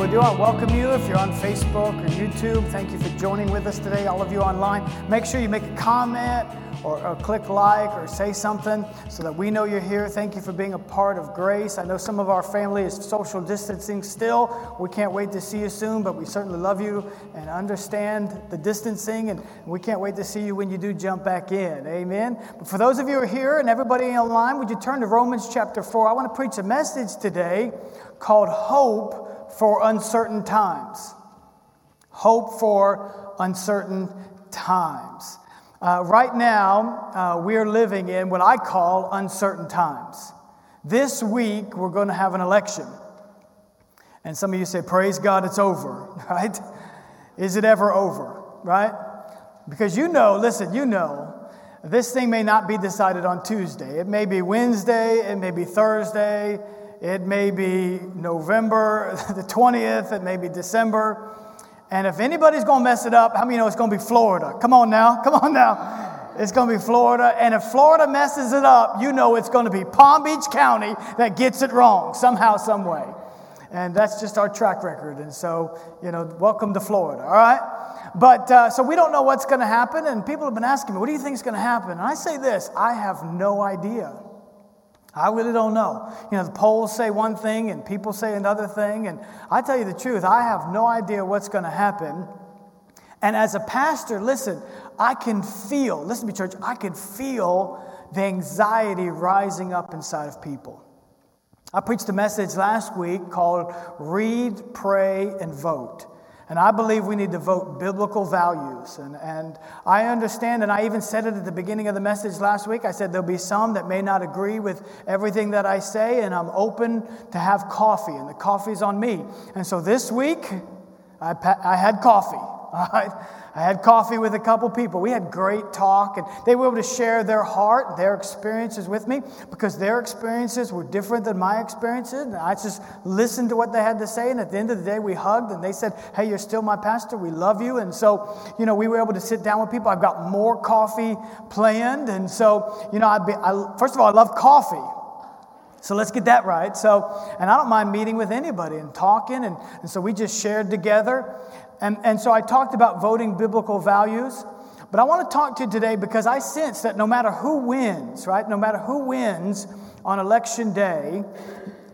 Well, we do want to welcome you if you're on Facebook or YouTube. Thank you for joining with us today, all of you online. Make sure you make a comment or click like or say something so that we know you're here. Thank you for being a part of Grace. I know some of our family is social distancing still. We can't wait to see you soon, but we certainly love you and understand the distancing, and we can't wait to see you when you do jump back in. Amen. But for those of you who are here and everybody online, would you turn to Romans chapter 4? I want to preach a message today called Hope for Uncertain Times. Hope for Uncertain Times. Right now, we're living in what I call uncertain times. This week, we're going to have an election. And some of you say, praise God, it's over, right? Is it ever over, right? Because this thing may not be decided on Tuesday. It may be Wednesday, it may be Thursday, it may be November the 20th, it may be December. And if anybody's going to mess it up, how many know it's going to be Florida? Come on now. It's going to be Florida. And if Florida messes it up, you know it's going to be Palm Beach County that gets it wrong somehow, some way. And that's just our track record. And so, welcome to Florida, all right? But so we don't know what's going to happen. And people have been asking me, what do you think is going to happen? And I say this, I have no idea. I really don't know. The polls say one thing and people say another thing. And I tell you the truth, I have no idea what's going to happen. And as a pastor, I can feel the anxiety rising up inside of people. I preached a message last week called Read, Pray, and Vote. And I believe we need to vote biblical values. And I understand, and I even said it at the beginning of the message last week. I said there'll be some that may not agree with everything that I say, and I'm open to have coffee, and the coffee's on me. And so this week, I had coffee. All right? I had coffee with a couple people. We had great talk, and they were able to share their heart, their experiences with me, because their experiences were different than my experiences. And I just listened to what they had to say, and at the end of the day, we hugged, and they said, hey, you're still my pastor. We love you. And so, we were able to sit down with people. I've got more coffee planned, and so, first of all, I love coffee. So let's get that right. And I don't mind meeting with anybody and talking, and so we just shared together. And so I talked about voting biblical values, but I want to talk to you today because I sense that no matter who wins, right? No matter who wins on election day,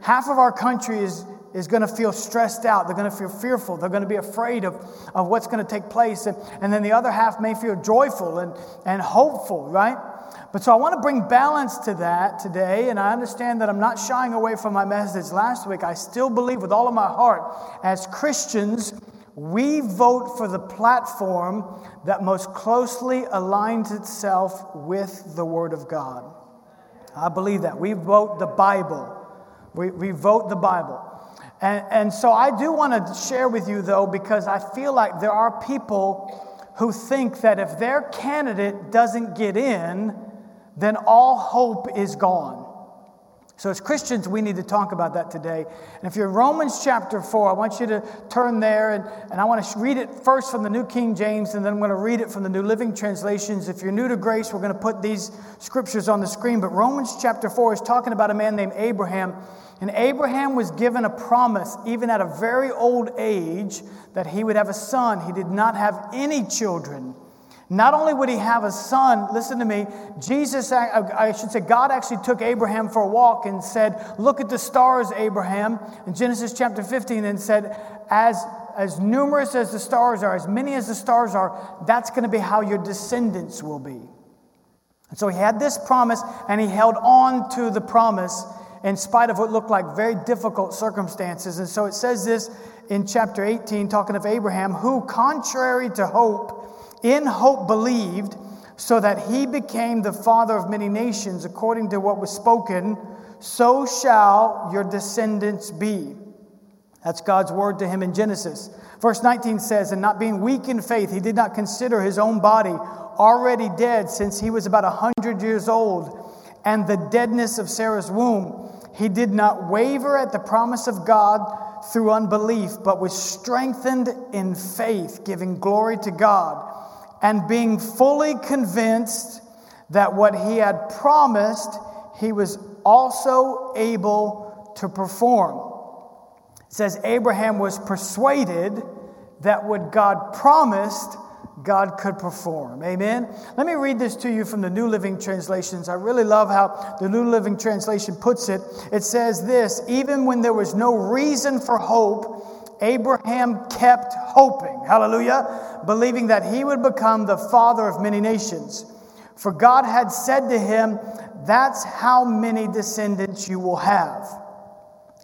half of our country is going to feel stressed out. They're going to feel fearful. They're going to be afraid of what's going to take place. And then the other half may feel joyful and hopeful, right? But so I want to bring balance to that today, and I understand that I'm not shying away from my message last week. I still believe with all of my heart, as Christians, we vote for the platform that most closely aligns itself with the Word of God. I believe that. We vote the Bible. We vote the Bible. And so I do want to share with you, though, because I feel like there are people who think that if their candidate doesn't get in, then all hope is gone. So as Christians, we need to talk about that today. And if you're in Romans chapter 4, I want you to turn there, and I want to read it first from the New King James, and then I'm going to read it from the New Living Translations. If you're new to Grace, we're going to put these scriptures on the screen. But Romans chapter 4 is talking about a man named Abraham. And Abraham was given a promise, even at a very old age, that he would have a son. He did not have any children. Not only would he have a son, listen to me, God actually took Abraham for a walk and said, look at the stars, Abraham, in Genesis chapter 15, and said, as numerous as the stars are, as many as the stars are, that's going to be how your descendants will be. And so he had this promise, and he held on to the promise in spite of what looked like very difficult circumstances. And so it says this in chapter 18, talking of Abraham, who, contrary to hope, in hope believed, so that he became the father of many nations, according to what was spoken, so shall your descendants be. That's God's word to him in Genesis. Verse 19 says, and not being weak in faith, he did not consider his own body already dead, since he was about 100 years old, and the deadness of Sarah's womb. He did not waver at the promise of God through unbelief, but was strengthened in faith, giving glory to God, and being fully convinced that what he had promised, he was also able to perform. It says Abraham was persuaded that what God promised, God could perform. Amen? Let me read this to you from the New Living Translations. I really love how the New Living Translation puts it. It says this, even when there was no reason for hope, Abraham kept hoping. Hallelujah. Believing that he would become the father of many nations. For God had said to him, that's how many descendants you will have.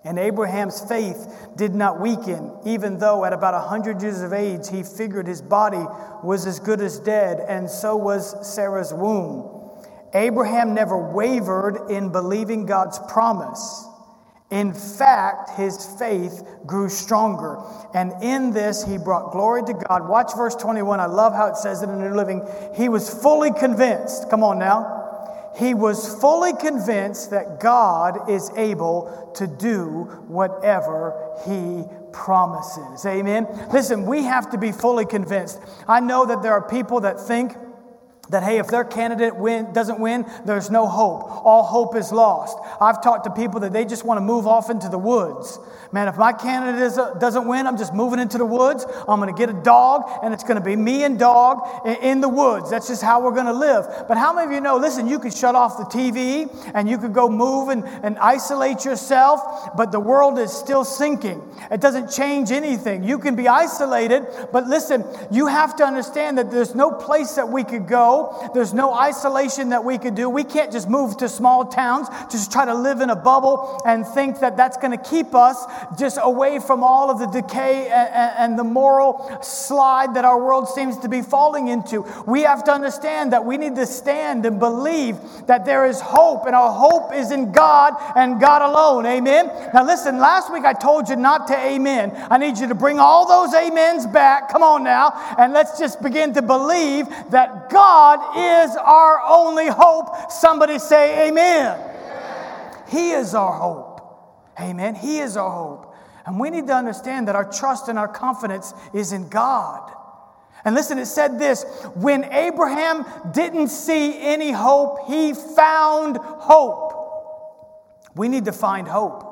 And Abraham's faith did not weaken, even though at about 100 years of age, he figured his body was as good as dead, and so was Sarah's womb. Abraham never wavered in believing God's promise. In fact, his faith grew stronger. And in this, he brought glory to God. Watch verse 21. I love how it says it in the New Living. He was fully convinced. Come on now. He was fully convinced that God is able to do whatever he promises. Amen. Listen, we have to be fully convinced. I know that there are people that think that, hey, if their candidate doesn't win, there's no hope. All hope is lost. I've talked to people that they just want to move off into the woods. Man, if my candidate doesn't win, I'm just moving into the woods. I'm going to get a dog, and it's going to be me and dog in the woods. That's just how we're going to live. But how many of you know, listen, you could shut off the TV, and you could go move and isolate yourself, but the world is still sinking. It doesn't change anything. You can be isolated, but listen, you have to understand that there's no place that we could go. There's no isolation that we could do. We can't just move to small towns, just try to live in a bubble and think that that's going to keep us just away from all of the decay and the moral slide that our world seems to be falling into. We have to understand that we need to stand and believe that there is hope, and our hope is in God and God alone. Amen? Now listen, last week I told you not to amen. I need you to bring all those amens back. Come on now. And let's just begin to believe that God is our only hope. Somebody say amen. Amen. He is our hope. Amen. He is our hope. And we need to understand that our trust and our confidence is in God. And listen, it said this, when Abraham didn't see any hope, he found hope. We need to find hope.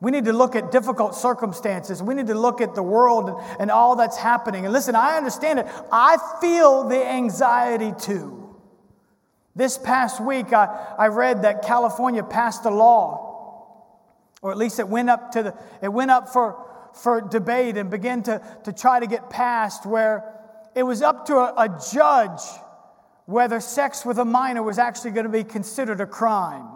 We need to look at difficult circumstances. We need to look at the world and all that's happening. And listen, I understand it. I feel the anxiety too. This past week, I read that California passed a law, or at least it went up for debate and began to try to get passed, where it was up to a judge whether sex with a minor was actually going to be considered a crime.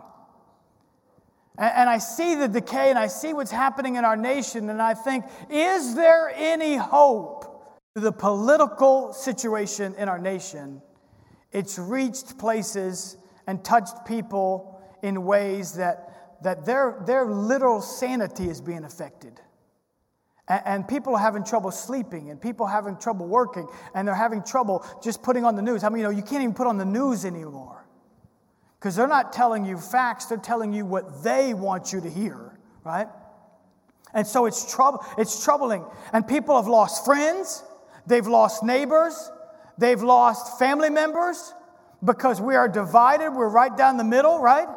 And I see the decay, and I see what's happening in our nation, and I think, is there any hope to the political situation in our nation? It's reached places and touched people in ways that their literal sanity is being affected. And people are having trouble sleeping, and people are having trouble working, and they're having trouble just putting on the news. I mean, you can't even put on the news anymore. Because they're not telling you facts, they're telling you what they want you to hear, right? And so it's troubling. And people have lost friends, they've lost neighbors, they've lost family members, because we are divided, we're right down the middle, right?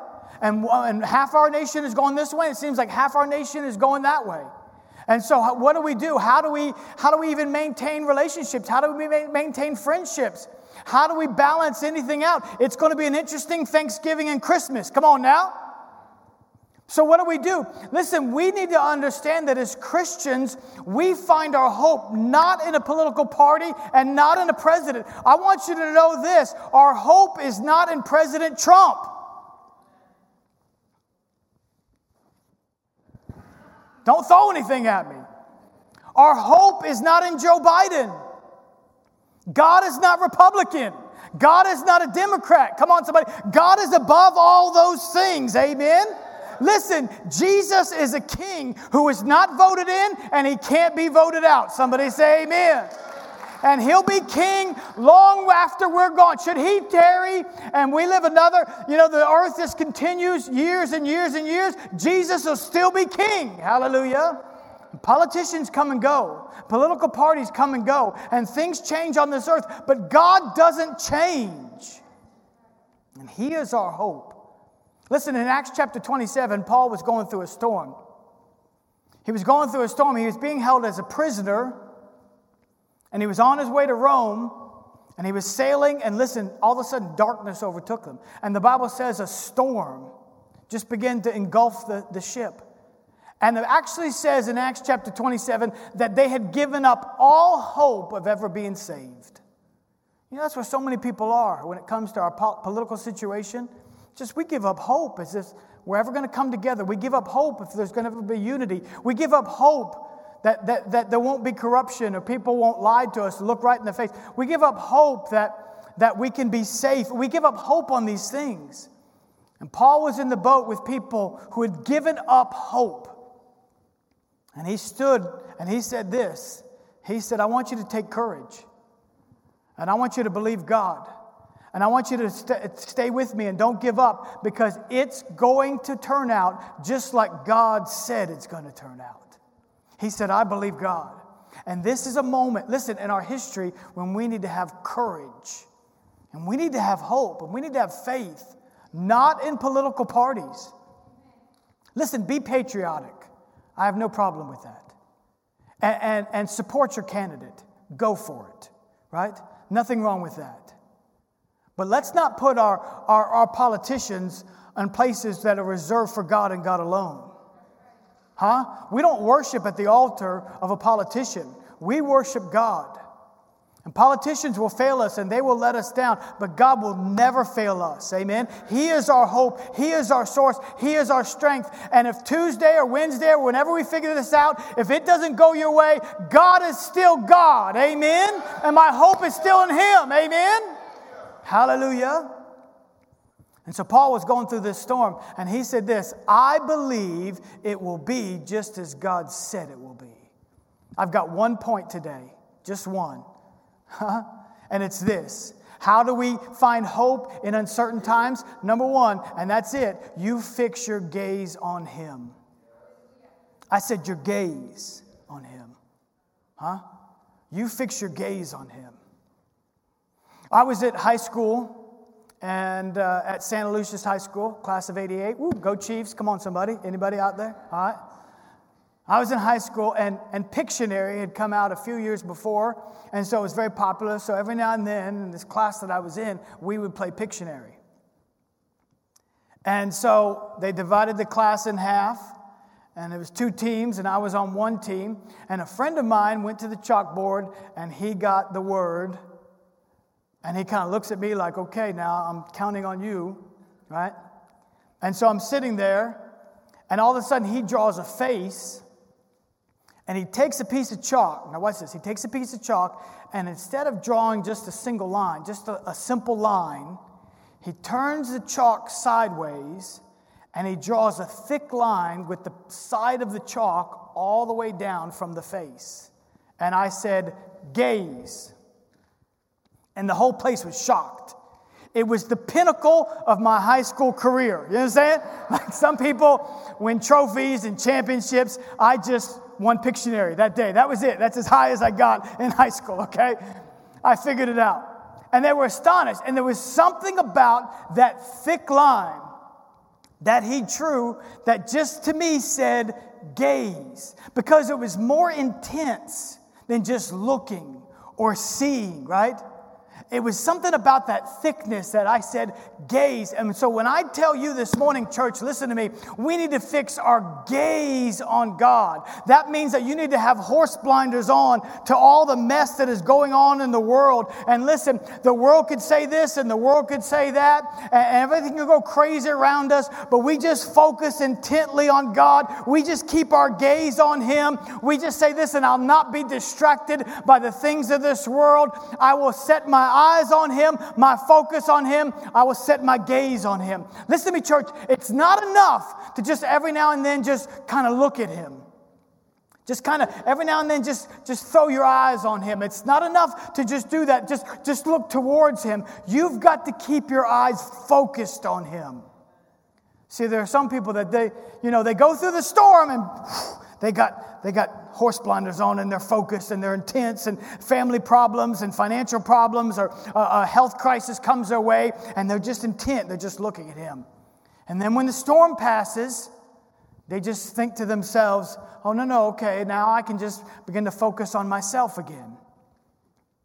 And half our nation is going this way, it seems like half our nation is going that way. And so what do we do? How do we even maintain relationships? How do we maintain friendships? How do we balance anything out? It's going to be an interesting Thanksgiving and Christmas. Come on now. So what do we do? Listen, we need to understand that as Christians, we find our hope not in a political party and not in a president. I want you to know this. Our hope is not in President Trump. Don't throw anything at me. Our hope is not in Joe Biden. God is not Republican. God is not a Democrat. Come on, somebody. God is above all those things. Amen? Listen, Jesus is a king who is not voted in, and he can't be voted out. Somebody say amen. And he'll be king long after we're gone. Should he tarry and we live another, the earth just continues years and years and years, Jesus will still be king. Hallelujah. Politicians come and go. Political parties come and go. And things change on this earth. But God doesn't change. And he is our hope. Listen, in Acts chapter 27, Paul was going through a storm. He was going through a storm. He was being held as a prisoner, and he was on his way to Rome, and he was sailing, and listen, all of a sudden darkness overtook him. And the Bible says a storm just began to engulf the ship. And it actually says in Acts chapter 27 that they had given up all hope of ever being saved. You know, that's where so many people are when it comes to our political situation. Just we give up hope as if we're ever going to come together. We give up hope if there's going to ever be unity. We give up hope that there won't be corruption or people won't lie to us, look right in the face. We give up hope that we can be safe. We give up hope on these things. And Paul was in the boat with people who had given up hope. And he stood and he said this. He said, I want you to take courage. And I want you to believe God. And I want you to stay with me and don't give up, because it's going to turn out just like God said it's going to turn out. He said, I believe God. And this is a moment, listen, in our history when we need to have courage. And we need to have hope. And we need to have faith. Not in political parties. Listen, be patriotic. I have no problem with that. And support your candidate. Go for it. Right? Nothing wrong with that. But let's not put our politicians in places that are reserved for God and God alone. Huh? We don't worship at the altar of a politician. We worship God. And politicians will fail us and they will let us down, but God will never fail us. Amen. He is our hope. He is our source. He is our strength. And if Tuesday or Wednesday or whenever we figure this out, if it doesn't go your way, God is still God. Amen. And my hope is still in Him. Amen. Hallelujah. And so Paul was going through this storm and he said this, I believe it will be just as God said it will be. I've got one point today. Just one. Huh? And it's this. How do we find hope in uncertain times? Number one, and that's it. You fix your gaze on Him. I said your gaze on Him. Huh? You fix your gaze on Him. I was at high school and at Santa Lucia's High School, class of 88. Woo, go Chiefs. Come on, somebody. Anybody out there? All right. I was in high school, and Pictionary had come out a few years before, and so it was very popular. So every now and then, in this class that I was in, we would play Pictionary. And so they divided the class in half, and it was two teams, and I was on one team. And a friend of mine went to the chalkboard, and he got the word, and he kind of looks at me like, okay, now I'm counting on you, right? And so I'm sitting there, and all of a sudden he draws a face. And he takes a piece of chalk. Now watch this. He takes a piece of chalk, and instead of drawing just a single line, just a simple line, he turns the chalk sideways, and he draws a thick line with the side of the chalk all the way down from the face. And I said, gaze. And the whole place was shocked. It was the pinnacle of my high school career. You understand? Like some people win trophies and championships. I just won Pictionary that day. That was it. That's as high as I got in high school, okay? I figured it out. And they were astonished. And there was something about that thick line that he drew that just to me said, gaze. Because it was more intense than just looking or seeing, right? It was something about that thickness that I said, gaze. And so when I tell you this morning, church, listen to me, we need to fix our gaze on God. That means that you need to have horse blinders on to all the mess that is going on in the world. And listen, the world could say this and the world could say that, and everything could go crazy around us, but we just focus intently on God. We just keep our gaze on Him. We just say this, and I'll not be distracted by the things of this world. I will set my eyes on Him, my focus on Him. I will set my gaze on Him. Listen to me, church. It's not enough to just every now and then just kind of look at Him. Just kind of every now and then just throw your eyes on Him. It's not enough to just do that. Just look towards Him. You've got to keep your eyes focused on Him. See, there are some people that they go through the storm and they got horse blinders on, and they're focused and they're intense, and family problems and financial problems or a health crisis comes their way, and they're just intent. They're just looking at Him. And then when the storm passes, They just think to themselves, oh, no, okay, now I can just begin to focus on myself again.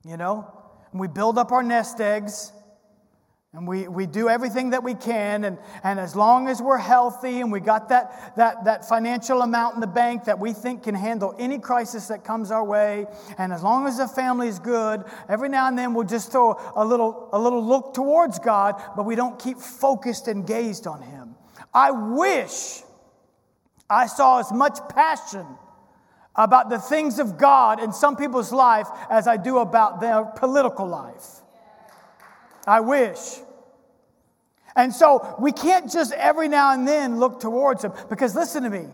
You know? And we build up our nest eggs, and we do everything that we can, and as long as we're healthy and we got that financial amount in the bank that we think can handle any crisis that comes our way, and as long as the family's good, every now and then we'll just throw a little look towards God, but we don't keep focused and gazed on Him. I wish I saw as much passion about the things of God in some people's life as I do about their political life. I wish. And so we can't just every now and then look towards Him. Because listen to me,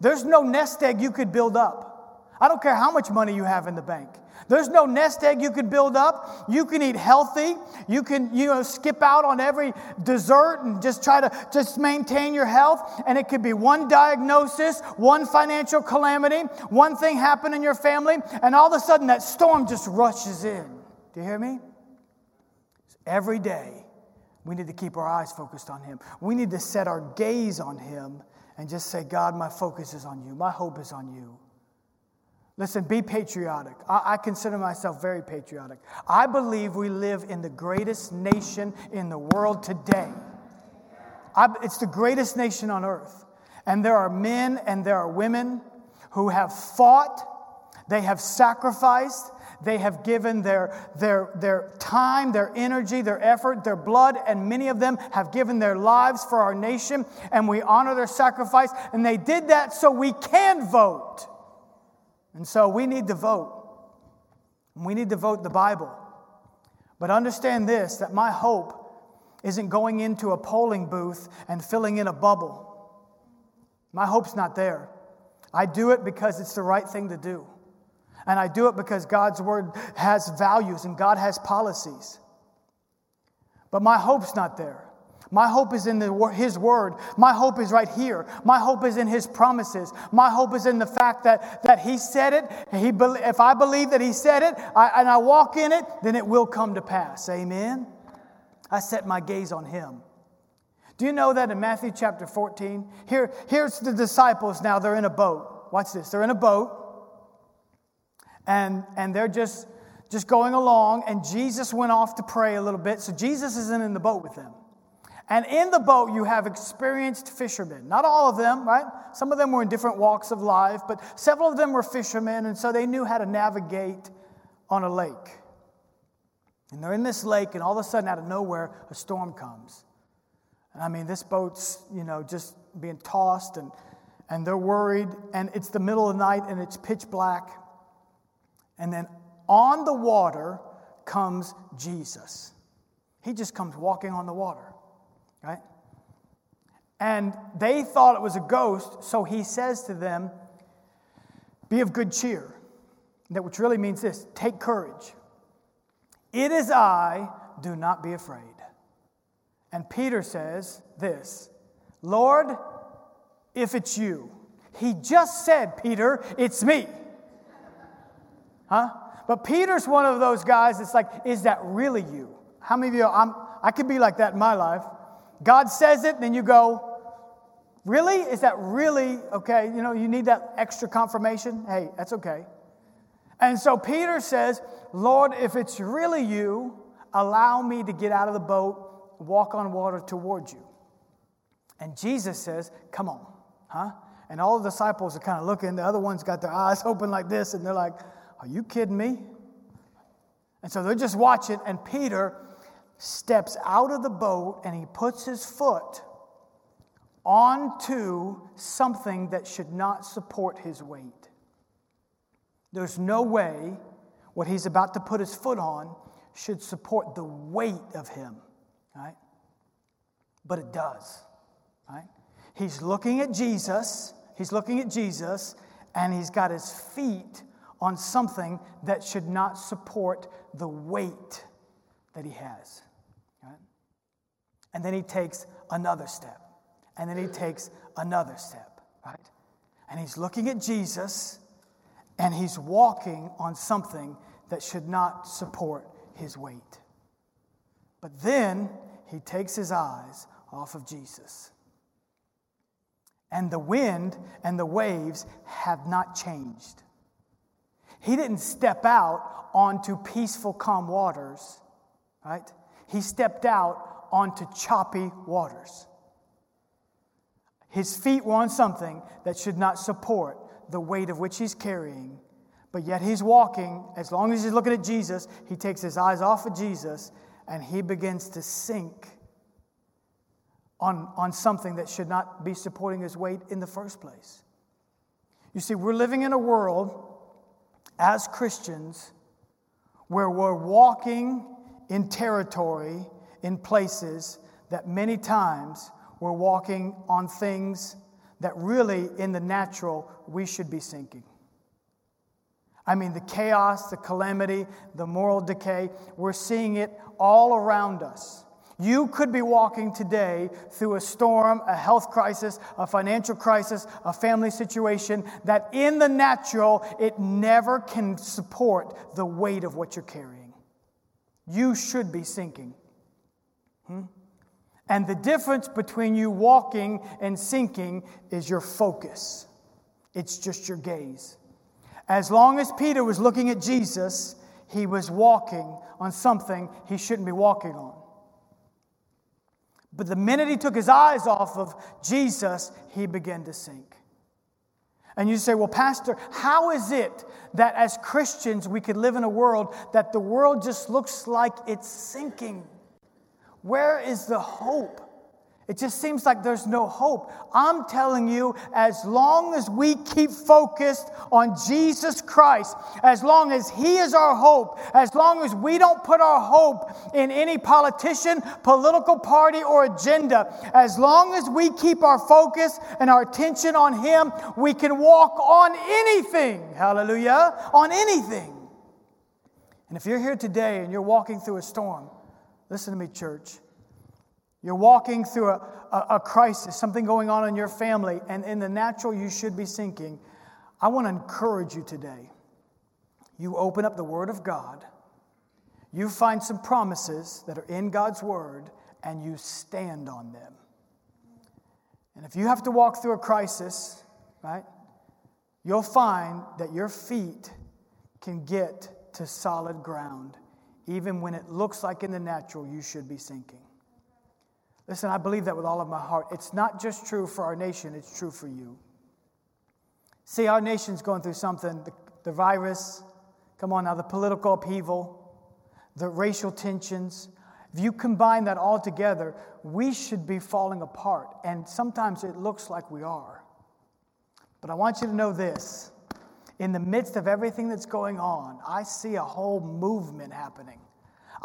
there's no nest egg you could build up. I don't care how much money you have in the bank. There's no nest egg you could build up. You can eat healthy. You can, skip out on every dessert and just try to just maintain your health. And it could be one diagnosis, one financial calamity, one thing happened in your family, and all of a sudden that storm just rushes in. Do you hear me? Every day, we need to keep our eyes focused on Him. We need to set our gaze on Him and just say, God, my focus is on You. My hope is on You. Listen, be patriotic. I consider myself very patriotic. I believe we live in the greatest nation in the world today. It's the greatest nation on earth. And there are men and there are women who have fought. They have sacrificed. They have given their time, their energy, their effort, their blood, and many of them have given their lives for our nation, and we honor their sacrifice. And they did that so we can vote. And so we need to vote. We need to vote the Bible. But understand this, that my hope isn't going into a polling booth and filling in a bubble. My hope's not there. I do it because it's the right thing to do. And I do it because God's Word has values and God has policies. But my hope's not there. My hope is in His Word. My hope is right here. My hope is in His promises. My hope is in the fact that He said it. If I believe that He said it and I walk in it, then it will come to pass. Amen? I set my gaze on Him. Do you know that in Matthew chapter 14? Here's the disciples now. They're in a boat. Watch this. They're in a boat. And they're just going along. And Jesus went off to pray a little bit. So Jesus isn't in the boat with them. And in the boat, you have experienced fishermen. Not all of them, right? Some of them were in different walks of life, but several of them were fishermen, and so they knew how to navigate on a lake. And they're in this lake, and all of a sudden, out of nowhere, a storm comes. And I mean, this boat's, just being tossed, and they're worried, and it's the middle of the night, and it's pitch black. And then on the water comes Jesus. He just comes walking on the water. Right? And they thought it was a ghost, so He says to them, be of good cheer. That which really means this, take courage. It is I, do not be afraid. And Peter says this, Lord, if it's You. He just said, Peter, it's me. Huh? But Peter's one of those guys that's like, is that really you? How many of you, I could be like that in my life. God says it, and then you go, really? Is that really okay? You need that extra confirmation. Hey, that's okay. And so Peter says, Lord, if it's really You, allow me to get out of the boat, walk on water towards You. And Jesus says, come on. Huh? And all the disciples are kind of looking. The other ones got their eyes open like this, and they're like, are you kidding me? And so they're just watching, and Peter steps out of the boat and he puts his foot onto something that should not support his weight. There's no way what he's about to put his foot on should support the weight of him, right? But it does, right? He's looking at Jesus, and he's got his feet on something that should not support the weight that he has. And then he takes another step. And then he takes another step, right? And he's looking at Jesus, and he's walking on something that should not support his weight. But then he takes his eyes off of Jesus. and the wind and the waves have not changed. He didn't step out onto peaceful, calm waters, right? He stepped out onto choppy waters. His feet were on something that should not support the weight of which he's carrying, but yet he's walking. As long as he's looking at Jesus, he takes his eyes off of Jesus, and he begins to sink on something that should not be supporting his weight in the first place. You see, we're living in a world as Christians where we're walking in territory, in places that many times we're walking on things that really, in the natural, we should be sinking. I mean, the chaos, the calamity, the moral decay, we're seeing it all around us. You could be walking today through a storm, a health crisis, a financial crisis, a family situation that in the natural, it never can support the weight of what you're carrying. You should be sinking. And the difference between you walking and sinking is your focus. It's just your gaze. As long as Peter was looking at Jesus, he was walking on something he shouldn't be walking on. But the minute he took his eyes off of Jesus, he began to sink. And you say, well, Pastor, how is it that as Christians we could live in a world that the world just looks like it's sinking? Where is the hope? It just seems like there's no hope. I'm telling you, as long as we keep focused on Jesus Christ, as long as He is our hope, as long as we don't put our hope in any politician, political party, or agenda, as long as we keep our focus and our attention on Him, we can walk on anything. Hallelujah. On anything. And if you're here today and you're walking through a storm, listen to me, church. You're walking through a crisis, something going on in your family, and in the natural you should be sinking. I want to encourage you today. You open up the Word of God. You find some promises that are in God's Word, and you stand on them. And if you have to walk through a crisis, right, you'll find that your feet can get to solid ground, even when it looks like in the natural you should be sinking. Listen, I believe that with all of my heart. It's not just true for our nation, it's true for you. See, our nation's going through something. The virus, come on now, the political upheaval, the racial tensions. If you combine that all together, we should be falling apart. And sometimes it looks like we are. But I want you to know this. In the midst of everything that's going on, I see a whole movement happening.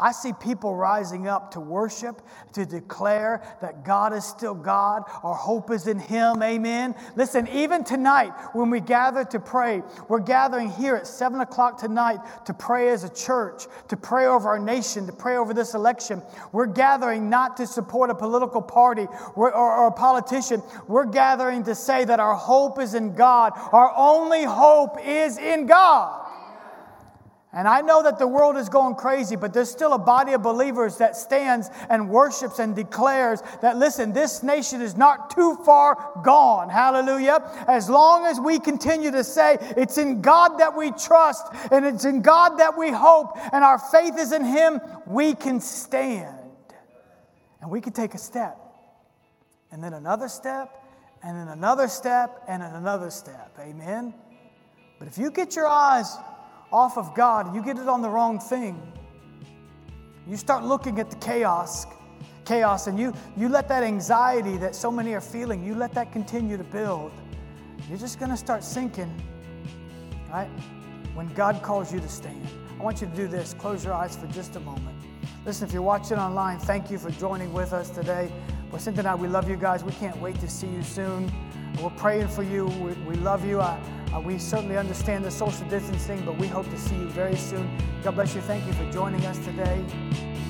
I see people rising up to worship, to declare that God is still God. Our hope is in Him. Amen. Listen, even tonight when we gather to pray, we're gathering here at 7 o'clock tonight to pray as a church, to pray over our nation, to pray over this election. We're gathering not to support a political party or a politician. We're gathering to say that our hope is in God. Our only hope is in God. And I know that the world is going crazy, but there's still a body of believers that stands and worships and declares that, listen, this nation is not too far gone. Hallelujah. As long as we continue to say it's in God that we trust and it's in God that we hope and our faith is in Him, we can stand. And we can take a step and then another step and then another step and then another step. Amen. But if you get your eyes off of God, you get it on the wrong thing. You start looking at the chaos, and you let that anxiety that so many are feeling, you let that continue to build. You're just going to start sinking, right? When God calls you to stand. I want you to do this. Close your eyes for just a moment. Listen, if you're watching online, thank you for joining with us today. Well, Cynthia and I, we love you guys. We can't wait to see you soon. We're praying for you. We love you. We certainly understand the social distancing, but we hope to see you very soon. God bless you. Thank you for joining us today.